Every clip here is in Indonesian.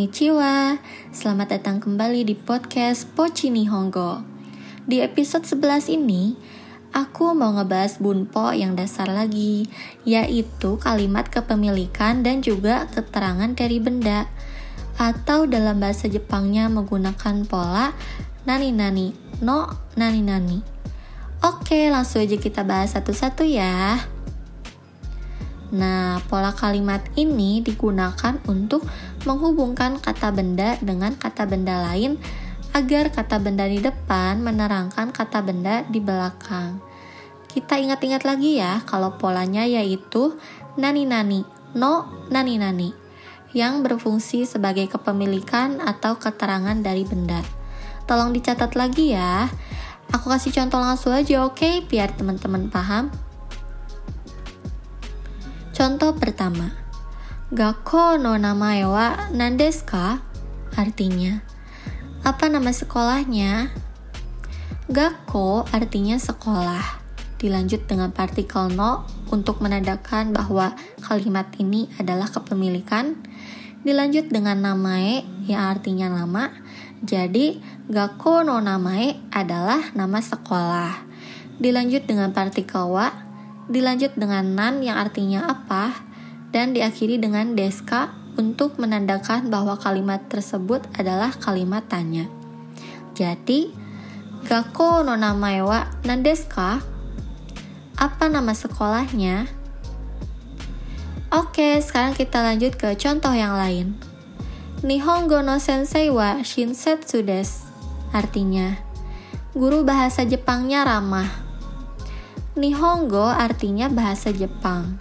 Konnichiwa, selamat datang kembali di podcast Pochi Nihongo. Di episode 11 ini, aku mau ngebahas bunpo yang dasar lagi, yaitu kalimat kepemilikan dan juga keterangan dari benda, atau dalam bahasa Jepangnya menggunakan pola nani-nani no nani-nani. Oke, langsung aja kita bahas satu-satu ya. Nah, pola kalimat ini digunakan untuk menghubungkan kata benda dengan kata benda lain agar kata benda di depan menerangkan kata benda di belakang. Kita ingat-ingat lagi ya kalau polanya yaitu nani-nani, no nani-nani yang berfungsi sebagai kepemilikan atau keterangan dari benda. Tolong dicatat lagi ya. Aku kasih contoh langsung aja, oke? Biar teman-teman paham. Contoh pertama, Gakkou no namae wa nan desu ka? Artinya, apa nama sekolahnya? Gakkou artinya sekolah. Dilanjut dengan partikel no untuk menandakan bahwa kalimat ini adalah kepemilikan. Dilanjut dengan namae, yang artinya nama. Jadi, Gakkou no namae adalah nama sekolah. Dilanjut dengan partikel wa. Dilanjut dengan nan yang artinya apa, dan diakhiri dengan deska untuk menandakan bahwa kalimat tersebut adalah kalimat tanya. Jadi, Gakkou no namae wa nan desu ka? Apa nama sekolahnya? Oke, sekarang kita lanjut ke contoh yang lain. Nihongo no sensei wa shinsetsu desu. Artinya, guru bahasa Jepangnya ramah. Nihongo artinya bahasa Jepang.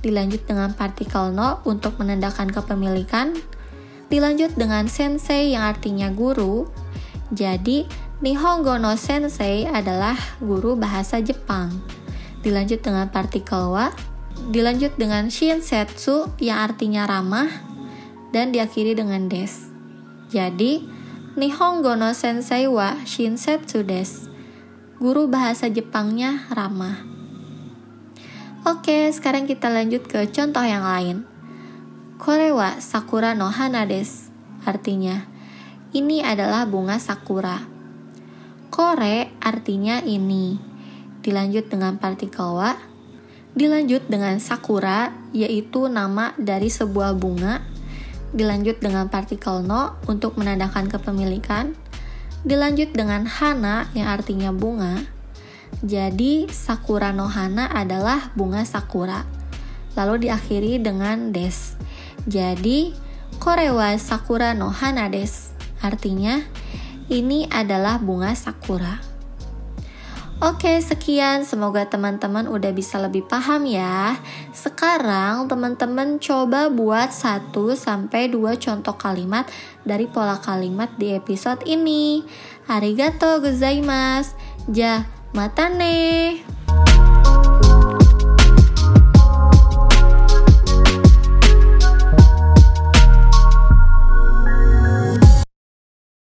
Dilanjut dengan partikel no untuk menandakan kepemilikan. Dilanjut dengan sensei yang artinya guru. Jadi, Nihongo no sensei adalah guru bahasa Jepang. Dilanjut dengan partikel wa. Dilanjut dengan shinsetsu yang artinya ramah. Dan diakhiri dengan desu. Jadi, Nihongo no sensei wa shinsetsu desu. Guru bahasa Jepangnya ramah. Oke, sekarang kita lanjut ke contoh yang lain. Kore wa sakura no hana desu. Artinya, ini adalah bunga sakura. Kore artinya ini. Dilanjut dengan partikel wa. Dilanjut dengan sakura, yaitu nama dari sebuah bunga. Dilanjut dengan partikel no untuk menandakan kepemilikan. Dilanjut dengan hana yang artinya bunga. Jadi, sakura no hana adalah bunga sakura. Lalu diakhiri dengan desu. Jadi, kore wa sakura no hana desu. Artinya, ini adalah bunga sakura. Oke, sekian. Semoga teman-teman udah bisa lebih paham ya. Sekarang teman-teman coba buat 1-2 contoh kalimat dari pola kalimat di episode ini. Arigatou gozaimasu. Ja, mata ne.